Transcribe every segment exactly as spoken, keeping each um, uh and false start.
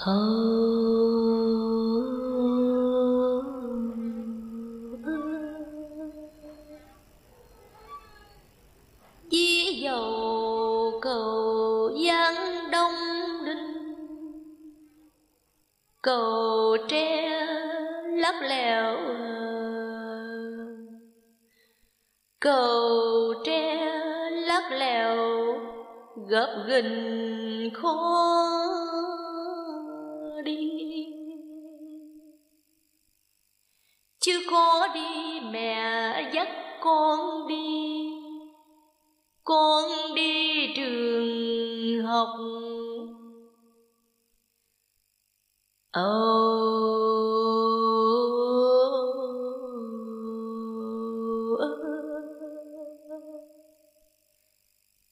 Dí dầu cầu Giang Đông Đinh, cầu tre lắc lẻo, cầu tre lắc lẻo gập ghềnh khó đi. Chưa có đi mẹ dắt con đi, con đi trường học. Oh,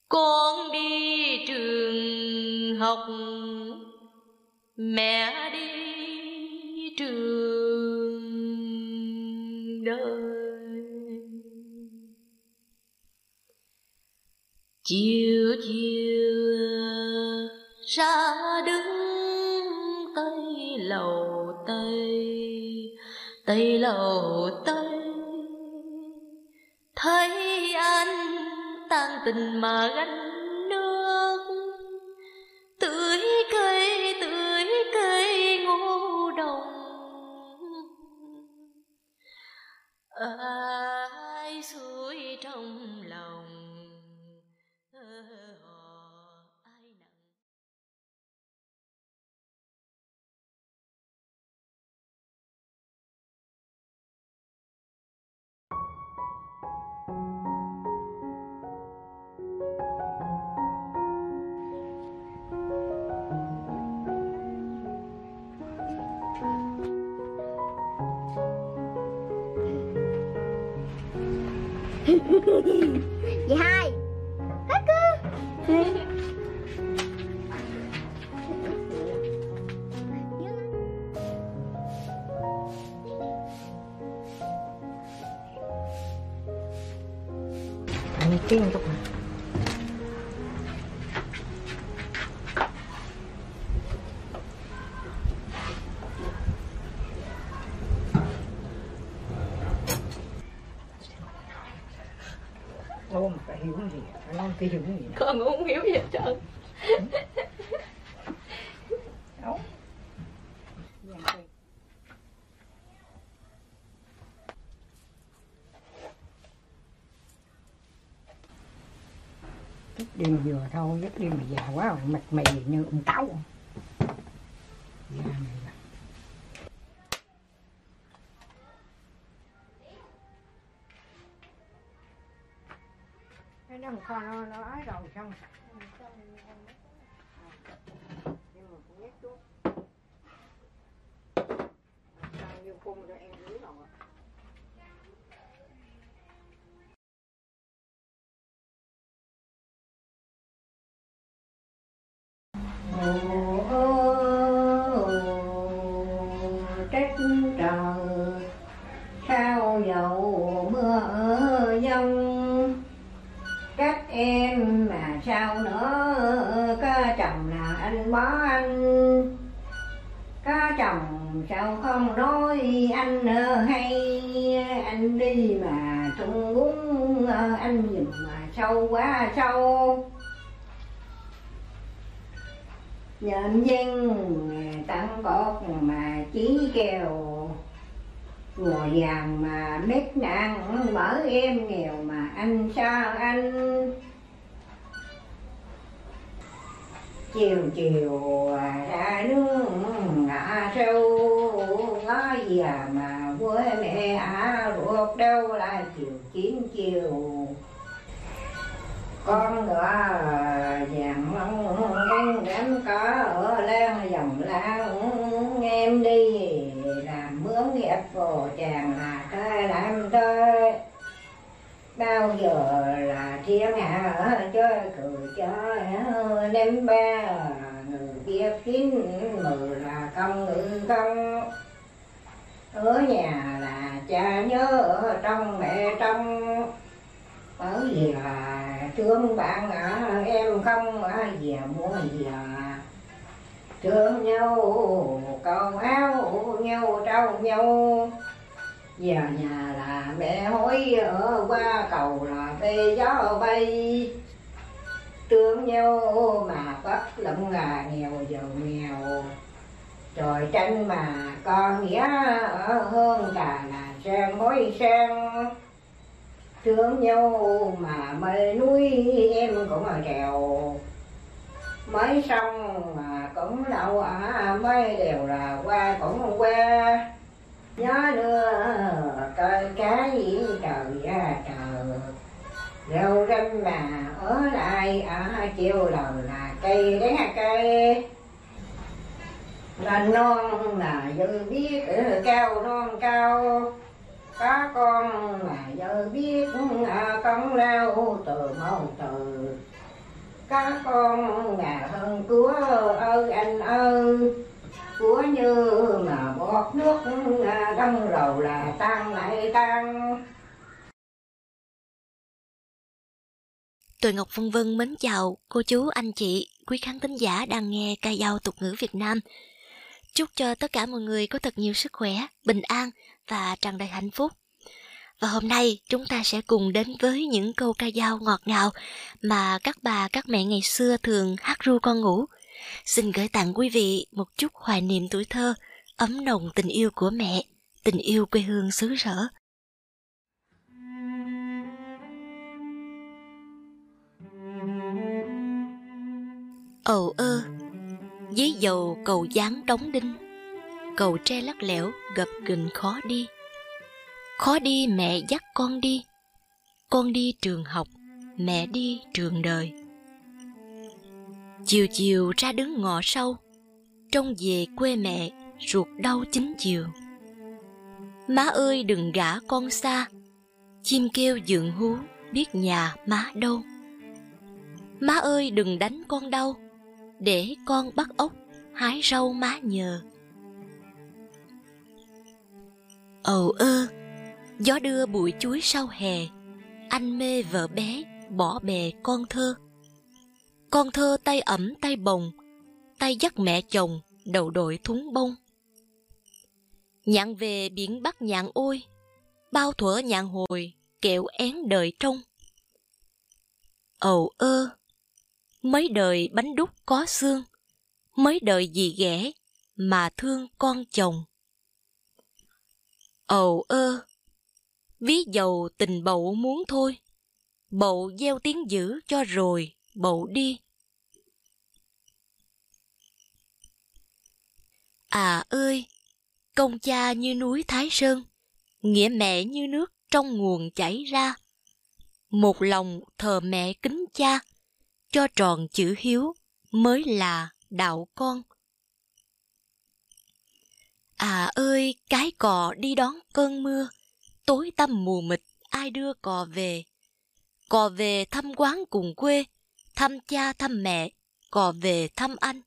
con đi trường học, mẹ đi trường đời. Chiều chiều ra đứng tây lầu tây, tây lầu tây, thấy anh tan tình mà gánh nước, tưới cây tưới cây ngô đồng. Ai suối trong lòng Dì hai cất cư. Anh kia một chút mà. Không phải hiểu gì, phải không phải hiểu gì. Con cũng không hiểu gì hết trơn. Đâu. Tức đêm vừa thôi, giấc đêm mà già quá rồi, mặt mày như ông táo. Nó không còn nó, nó ái đầu xong. Nhưng mà cũng nhét chút. Sao nhiêu cung cho em dưới đầu ạ. Mùa ơi, trách trời, sao dầu mưa ở dông. Trách em mà sao nữa, có chồng là anh bó anh. Có chồng sao không nói anh hay. Anh đi mà tung bún, anh nhìn mà sâu quá sâu. Nhện dân tăng cột mà chí kèo. Mùa vàng mà mít nạn, bởi em nghèo mà anh sao anh. Chiều chiều ra nướng ngã sâu, ngó già mà quê mẹ à ruột đâu là chiều chín chiều. Con ngựa vàng ăn đám có ở lan dòng lao. Em đi làm mướn ghép vồ chàng là tơi làm tơi. Bao giờ là thiên hạ ở chơi cười chơi. Đêm ba người kia kín mười là công ngự công. Ở nhà là cha nhớ ở trong mẹ trong. Bởi vì là thương bạn ở em không ở về mua về. thương nhau, còn áo nhau trao nhau. Giờ nhà là mẹ hối, ở qua cầu là bê gió bay. Thương nhau mà bất lộng là nghèo giàu nghèo. Trời tranh mà con nghĩa, ở hương trà là sen mối sen. Thương nhau mà mây núi, em cũng ở trèo. Mới xong mà cũng đâu ở mấy đều là qua cũng qua. Nhớ nữa trời cái gì trời ra trời. Rêu râm mà ở lại ở chiều đầu là cây đấy hả cây. Là non là dư biết cao non cao. Có con mà dư biết con lao từ màu từ. Có con là hơn của ơi anh ơi. Của như mà bọt nước đông rầu là tan lại tan. Tôi Ngọc Vân Vân mến chào cô chú, anh chị, quý khán thính giả đang nghe ca dao tục ngữ Việt Nam. Chúc cho tất cả mọi người có thật nhiều sức khỏe, bình an và tràn đầy hạnh phúc. Và hôm nay chúng ta sẽ cùng đến với những câu ca dao ngọt ngào mà các bà, các mẹ ngày xưa thường hát ru con ngủ. Xin gửi tặng quý vị một chút hoài niệm tuổi thơ, ấm nồng tình yêu của mẹ, tình yêu quê hương xứ sở. Ầu ơ, dưới dầu cầu dáng đóng đinh, cầu tre lắc lẻo gập ghềnh khó đi. Khó đi mẹ dắt con đi, con đi trường học, mẹ đi trường đời. Chiều chiều ra đứng ngọ sâu, trông về quê mẹ ruột đau chín chiều. Má ơi đừng gả con xa, chim kêu dượng hú biết nhà má đâu. Má ơi đừng đánh con đau, để con bắt ốc hái rau má nhờ. Ầu ơ, gió đưa bụi chuối sau hè, anh mê vợ bé bỏ bè con thơ. Con thơ tay ẩm tay bồng, tay dắt mẹ chồng đầu đội thúng bông. Nhạn về biển Bắc nhạn ôi, bao thuở nhạn hồi kẹo én đời trong. Ầu ơ, mấy đời bánh đúc có xương, mấy đời dì ghẻ mà thương con chồng. Ầu ơ, ví dầu tình bậu muốn thôi, bậu gieo tiếng dữ cho rồi bậu đi. À ơi, công cha như núi Thái Sơn, nghĩa mẹ như nước trong nguồn chảy ra. Một lòng thờ mẹ kính cha, cho tròn chữ hiếu mới là đạo con. À ơi, cái cò đi đón cơn mưa, tối tăm mù mịt ai đưa cò về. Cò về thăm quán cùng quê, thăm cha thăm mẹ, cò về thăm anh.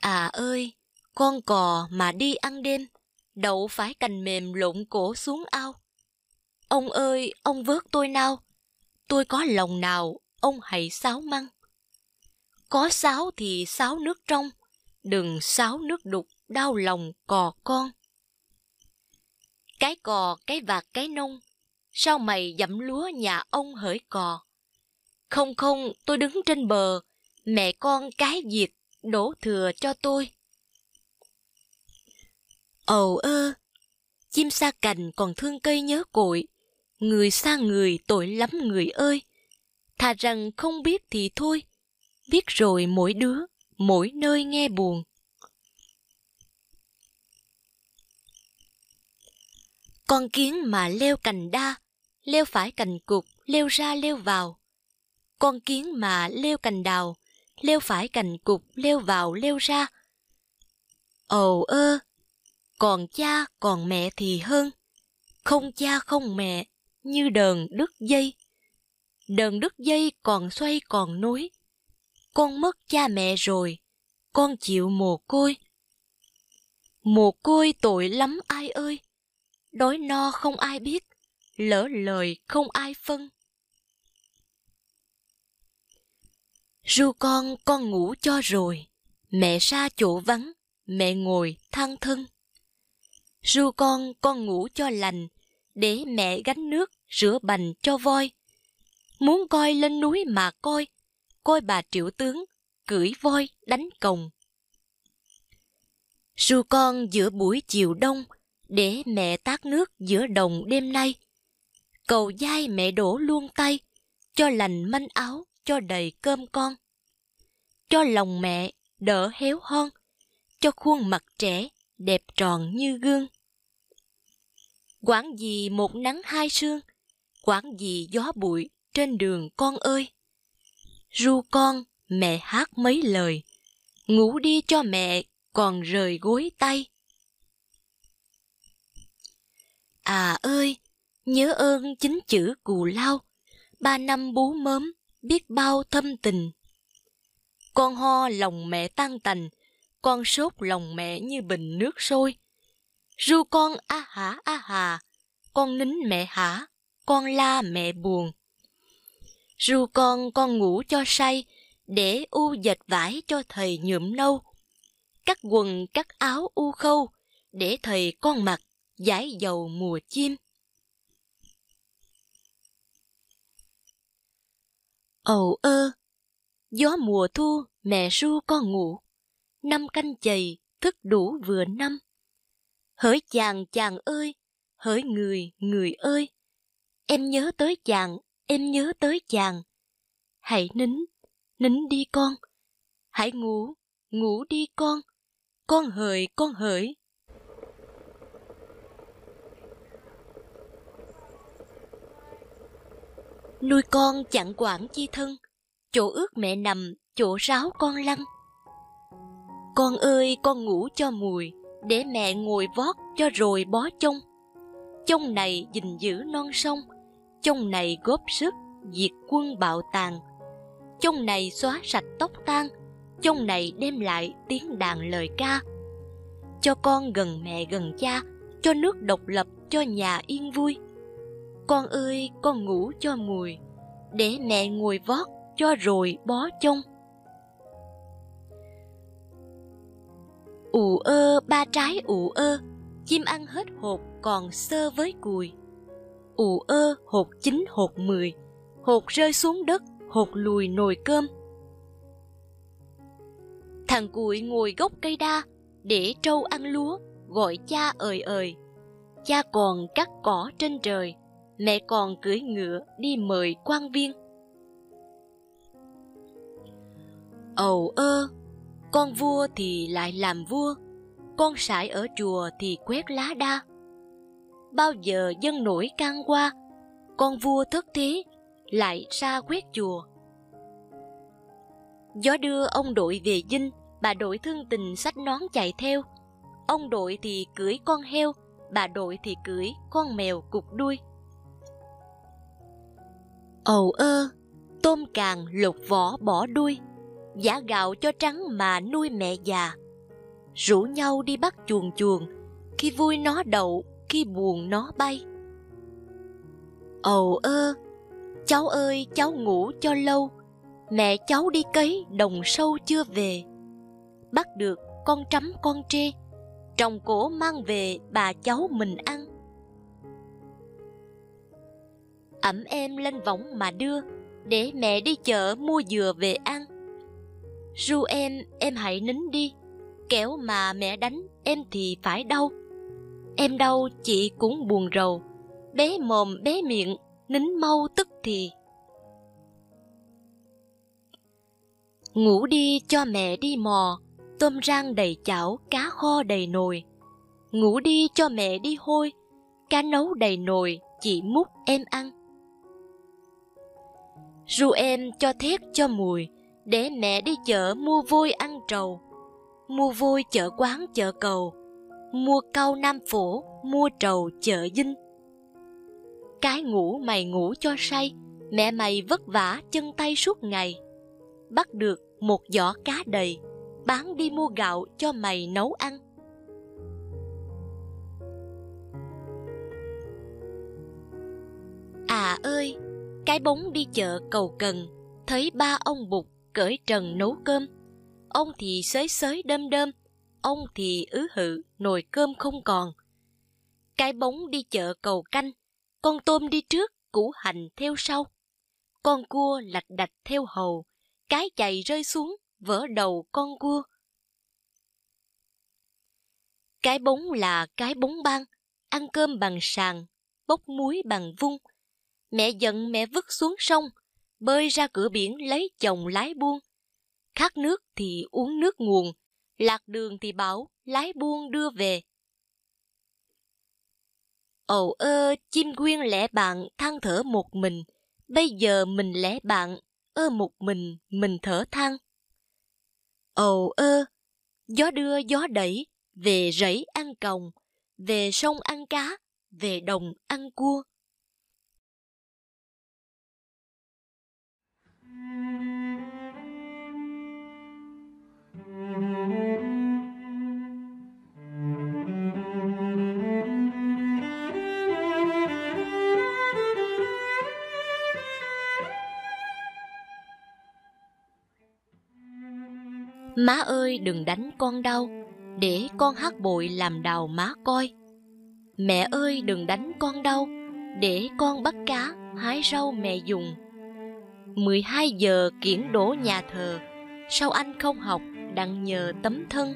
À ơi, con cò mà đi ăn đêm, đậu phải cành mềm lộn cổ xuống ao. Ông ơi, ông vớt tôi nào, tôi có lòng nào, ông hãy sáo măng. Có sáo thì sáo nước trong, đừng sáo nước đục đau lòng cò con. Cái cò, cái vạc, cái nông, sao mày dẫm lúa nhà ông hỡi cò. Không không, tôi đứng trên bờ, mẹ con cái diệt đổ thừa cho tôi. Ầu ơ, chim xa cành còn thương cây nhớ cội, người xa người tội lắm người ơi. Thà rằng không biết thì thôi, biết rồi mỗi đứa, mỗi nơi nghe buồn. Con kiến mà leo cành đa, leo phải cành cục, leo ra leo vào. Con kiến mà leo cành đào, leo phải cành cục, leo vào leo ra. Ầu ơ, còn cha còn mẹ thì hơn, không cha không mẹ như đờn đứt dây. Đờn đứt dây còn xoay còn nối, con mất cha mẹ rồi, con chịu mồ côi. Mồ côi tội lắm ai ơi, đói no không ai biết, lỡ lời không ai phân. Ru con, con ngủ cho rồi. Mẹ ra chỗ vắng, mẹ ngồi than thân. Ru con, con ngủ cho lành, để mẹ gánh nước rửa bành cho voi. Muốn coi lên núi mà coi, coi bà Triệu Tướng cưỡi voi đánh cồng. Ru con giữa buổi chiều đông, để mẹ tát nước giữa đồng đêm nay. Cầu dai mẹ đổ luôn tay, cho lành manh áo, cho đầy cơm con. Cho lòng mẹ đỡ héo hon, cho khuôn mặt trẻ đẹp tròn như gương. Quản gì một nắng hai sương, quản gì gió bụi trên đường con ơi. Ru con, mẹ hát mấy lời, ngủ đi cho mẹ còn rời gối tay. À ơi, nhớ ơn chính chữ cù lao, ba năm bú mớm biết bao thâm tình. Con ho lòng mẹ tan tành, con sốt lòng mẹ như bình nước sôi. Ru con a hả a hà, con nín mẹ hả, con la mẹ buồn. Ru con, con ngủ cho say, để u dệt vải cho thầy nhuộm nâu. Cắt quần cắt áo u khâu, để thầy con mặc dải dầu mùa chim. Ầu ơ, gió mùa thu mẹ Ru con ngủ, năm canh chày thức đủ vừa năm. Hỡi chàng chàng ơi, hỡi người người ơi, em nhớ tới chàng, em nhớ tới chàng. Hãy nín, nín đi con, hãy ngủ, ngủ đi con, con hỡi con hỡi. Nuôi con chẳng quản chi thân, chỗ ước mẹ nằm, chỗ ráo con lăn. Con ơi, con ngủ cho mùi, để mẹ ngồi vót cho rồi bó chông. Chông này gìn giữ non sông, chông này góp sức diệt quân bạo tàn. Chông này xóa sạch tóc tan, chông này đem lại tiếng đàn lời ca. Cho con gần mẹ gần cha, cho nước độc lập, cho nhà yên vui. Con ơi, con ngủ cho mùi, để mẹ ngồi vót cho rồi bó chông. Ù ơ ba trái ù ơ, chim ăn hết hột còn sơ với cùi. Ù ơ hột chín hột mười, hột rơi xuống đất, hột lùi nồi cơm. Thằng cùi ngồi gốc cây đa, để trâu ăn lúa, gọi cha ời ời. Cha còn cắt cỏ trên trời, mẹ còn cưỡi ngựa đi mời quan viên. Ầu ơ, con vua thì lại làm vua, con sải ở chùa thì quét lá đa. Bao giờ dân nổi can qua, con vua thất thế lại ra quét chùa. Gió đưa ông đội về dinh, bà đội thương tình xách nón chạy theo. Ông đội thì cưỡi con heo, bà đội thì cưỡi con mèo cục đuôi. Ầu ơ, tôm càng lột vỏ bỏ đuôi, giả gạo cho trắng mà nuôi mẹ già. Rủ nhau đi bắt chuồn chuồn, khi vui nó đậu, khi buồn nó bay. Ầu ơ, cháu ơi cháu ngủ cho lâu, mẹ cháu đi cấy đồng sâu chưa về. Bắt được con trắm con trê, trồng cổ mang về bà cháu mình ăn. Ẵm em lên võng mà đưa, để mẹ đi chợ mua dừa về ăn. Ru em, em hãy nín đi, kẻo mà mẹ đánh em thì phải đau. Em đau chị cũng buồn rầu, bé mồm bé miệng, nín mau tức thì. Ngủ đi cho mẹ đi mò, tôm rang đầy chảo, cá kho đầy nồi. Ngủ đi cho mẹ đi hôi, cá nấu đầy nồi, chị múc em ăn. Ru em cho thét cho mùi, để mẹ đi chợ mua vôi ăn trầu. Mua vôi chợ quán chợ cầu, mua cau Nam Phổ, mua trầu chợ Dinh. Cái ngủ mày ngủ cho say, mẹ mày vất vả chân tay suốt ngày. Bắt được một giỏ cá đầy, bán đi mua gạo cho mày nấu ăn. À ơi, cái bóng đi chợ cầu Cần, thấy ba ông Bụt cởi trần nấu cơm, ông thì xới xới đơm đơm, ông thì ứ hự nồi cơm không còn. Cái bóng đi chợ cầu canh, con tôm đi trước, củ hành theo sau, con cua lạch đạch theo hầu, cái chày rơi xuống vỡ đầu con cua. Cái bóng là cái bóng ban, ăn cơm bằng sàng, bốc muối bằng vung. Mẹ giận mẹ vứt xuống sông, bơi ra cửa biển lấy chồng lái buôn. Khát nước thì uống nước nguồn, lạc đường thì bảo lái buôn đưa về. Ồ ơ, chim quyên lẻ bạn than thở một mình, bây giờ mình lẻ bạn, ơ một mình, mình thở than. Ồ ơ, gió đưa gió đẩy, về rẫy ăn còng, về sông ăn cá, về đồng ăn cua. Má ơi đừng đánh con đau, để con hát bội làm đào má coi. Mẹ ơi đừng đánh con đau, để con bắt cá hái rau mẹ dùng. mười hai giờ kiển đổ nhà thờ, sao anh không học đặng nhờ tấm thân.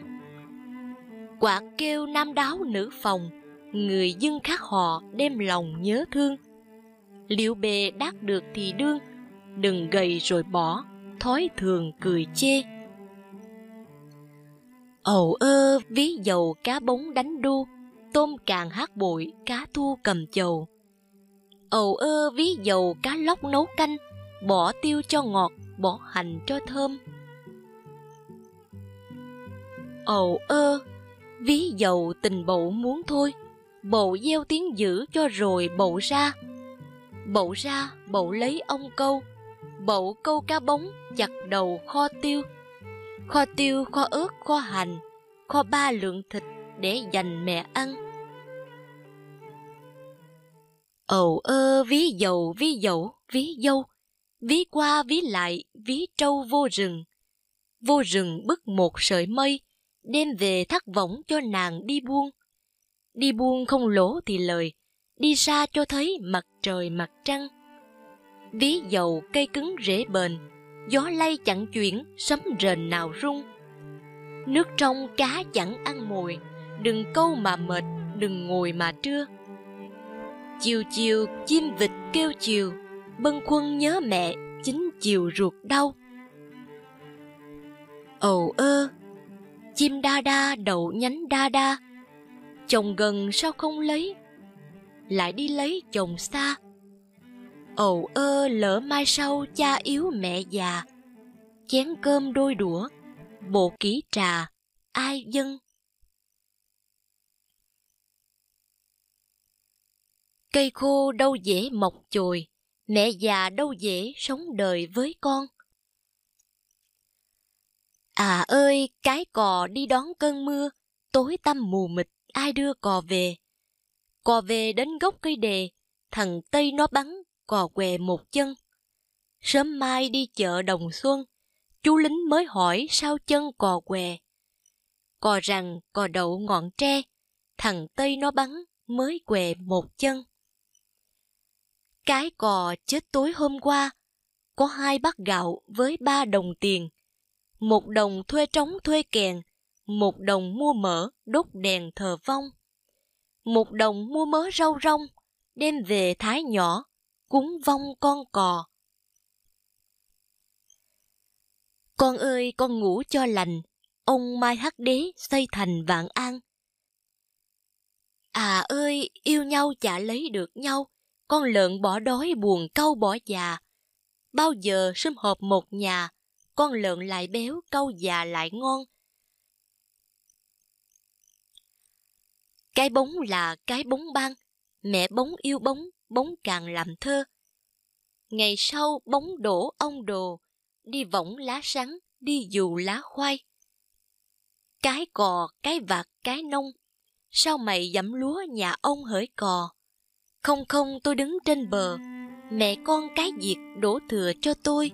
Quạt kêu nam đáo nữ phòng, người dân khác họ đem lòng nhớ thương. Liệu bề đát được thì đương, đừng gầy rồi bỏ, thói thường cười chê. Ồ ơ, ví dầu cá bóng đánh đu, tôm càng hát bội, cá thu cầm chầu. Ồ ơ, ví dầu cá lóc nấu canh, bỏ tiêu cho ngọt, bỏ hành cho thơm. Ồ ơ, ví dầu tình bậu muốn thôi, bậu gieo tiếng dữ cho rồi bậu ra. Bậu ra, bậu lấy ông câu, bậu câu cá bóng, chặt đầu kho tiêu. Kho tiêu, kho ớt, kho hành, kho ba lượng thịt để dành mẹ ăn. Ồ ơ, ví dầu, ví dậu, ví dâu, ví qua, ví lại, ví trâu vô rừng. Vô rừng bứt một sợi mây, đem về thắt võng cho nàng đi buôn. Đi buôn không lỗ thì lời, đi xa cho thấy mặt trời mặt trăng. Ví dầu cây cứng rễ bền, gió lay chẳng chuyển, sấm rền nào rung. Nước trong cá chẳng ăn mồi, đừng câu mà mệt, đừng ngồi mà trưa. Chiều chiều chim vịt kêu chiều, bâng khuâng nhớ mẹ, chính chiều ruột đau. Ồ ơ, chim đa đa đậu nhánh đa đa, chồng gần sao không lấy, lại đi lấy chồng xa. Ồ ơ, lỡ mai sau cha yếu mẹ già, chén cơm đôi đũa, bộ kỹ trà, ai dâng. Cây khô đâu dễ mọc chồi, mẹ già đâu dễ sống đời với con. À ơi, cái cò đi đón cơn mưa, tối tăm mù mịt ai đưa cò về. Cò về đến gốc cây đề, thằng Tây nó bắn, cò què một chân. Sớm mai đi chợ Đồng Xuân, chú lính mới hỏi sao chân cò què. Cò rằng cò đậu ngọn tre, thằng Tây nó bắn mới què một chân. Cái cò chết tối hôm qua, có hai bát gạo với ba đồng tiền, một đồng thuê trống thuê kèn, một đồng mua mỡ đốt đèn thờ vong, một đồng mua mớ rau rong đem về thái nhỏ cúng vong con cò. Con ơi con ngủ cho lành, ông Mai Hắc Đế xây thành Vạn An. À ơi, yêu nhau chả lấy được nhau, con lợn bỏ đói buồn cau bỏ già. Bao giờ sum họp một nhà, con lợn lại béo cau già lại ngon. Cái bóng là cái bóng ban, mẹ bóng yêu bóng, bóng càng làm thơ. Ngày sau bóng đổ ông đồ, đi võng lá sắn, đi dù lá khoai. Cái cò, cái vạc, cái nông, sao mày dẫm lúa nhà ông hỡi cò. Không không tôi đứng trên bờ, mẹ con cái diệt đổ thừa cho tôi.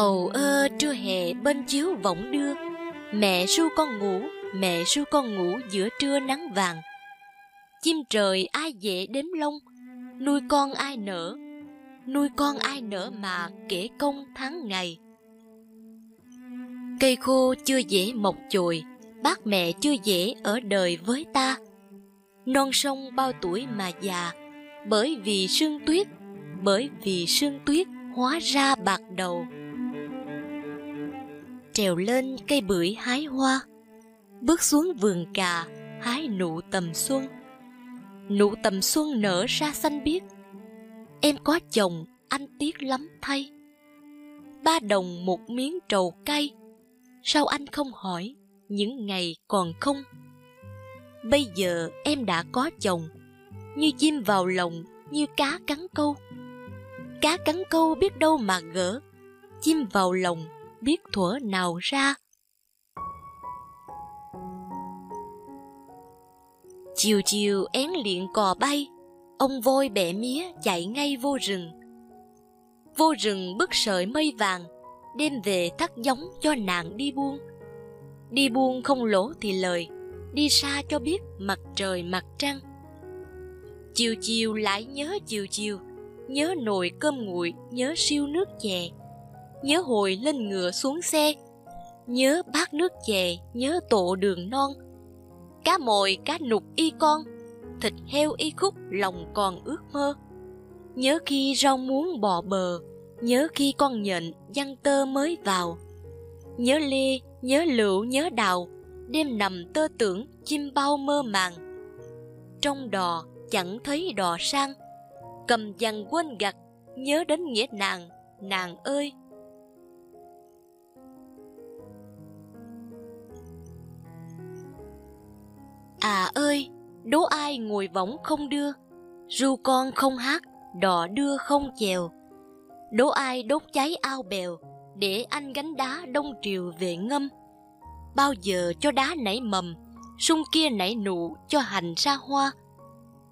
Ầu ơ trưa hè bên chiếu võng đưa, mẹ ru con ngủ, mẹ ru con ngủ giữa trưa nắng vàng. Chim trời ai dễ đếm lông, nuôi con ai nỡ, nuôi con ai nỡ mà kể công tháng ngày. Cây khô chưa dễ mọc chồi, bác mẹ chưa dễ ở đời với ta. Non sông bao tuổi mà già, bởi vì sương tuyết, bởi vì sương tuyết hóa ra bạc đầu. Trèo lên cây bưởi hái hoa, bước xuống vườn cà hái nụ tầm xuân. Nụ tầm xuân nở ra xanh biếc, em có chồng anh tiếc lắm thay. Ba đồng một miếng trầu cay, sao anh không hỏi những ngày còn không. Bây giờ em đã có chồng, như chim vào lồng, như cá cắn câu. Cá cắn câu biết đâu mà gỡ, chim vào lồng biết thuở nào ra. Chiều chiều én liệng cò bay, ông voi bẻ mía chạy ngay vô rừng. Vô rừng bứt sợi mây vàng, đêm về thắt giống cho nàng đi buôn. Đi buôn không lỗ thì lời, đi xa cho biết mặt trời mặt trăng. Chiều chiều lại nhớ chiều chiều, nhớ nồi cơm nguội, nhớ siêu nước chè, nhớ hồi lên ngựa xuống xe, nhớ bát nước chè, nhớ tổ đường non. Cá mồi cá nục y con, thịt heo y khúc lòng còn ước mơ. Nhớ khi rau muống bò bờ, nhớ khi con nhện giăng tơ mới vào. Nhớ lê, nhớ lựu, nhớ đào, đêm nằm tơ tưởng chim bao mơ màng. Trong đò chẳng thấy đò sang, cầm giằng quên gặt, nhớ đến nghĩa nàng, nàng ơi. À ơi, đố ai ngồi võng không đưa, ru con không hát, đò đưa không chèo. Đố ai đốt cháy ao bèo, để anh gánh đá đông triều về ngâm. Bao giờ cho đá nảy mầm, sung kia nảy nụ cho hành ra hoa.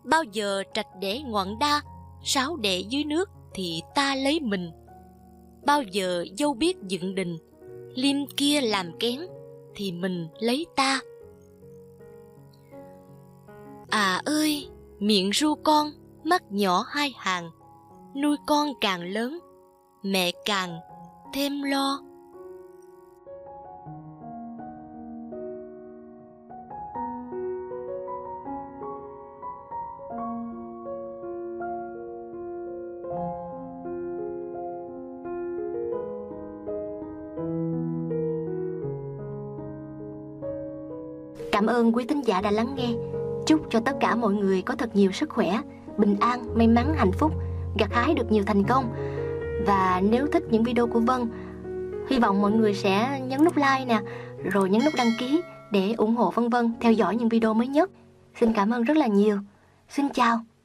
Bao giờ trạch để ngoạn đa, sáo để dưới nước thì ta lấy mình. Bao giờ dâu biết dựng đình, liêm kia làm kén thì mình lấy ta. À ơi, miệng ru con, mắt nhỏ hai hàng, nuôi con càng lớn, mẹ càng thêm lo. Cảm ơn quý thính giả đã lắng nghe. Chúc cho tất cả mọi người có thật nhiều sức khỏe, bình an, may mắn, hạnh phúc, gặt hái được nhiều thành công. Và nếu thích những video của Vân, hy vọng mọi người sẽ nhấn nút like nè, rồi nhấn nút đăng ký để ủng hộ Vân Vân theo dõi những video mới nhất. Xin cảm ơn rất là nhiều. Xin chào.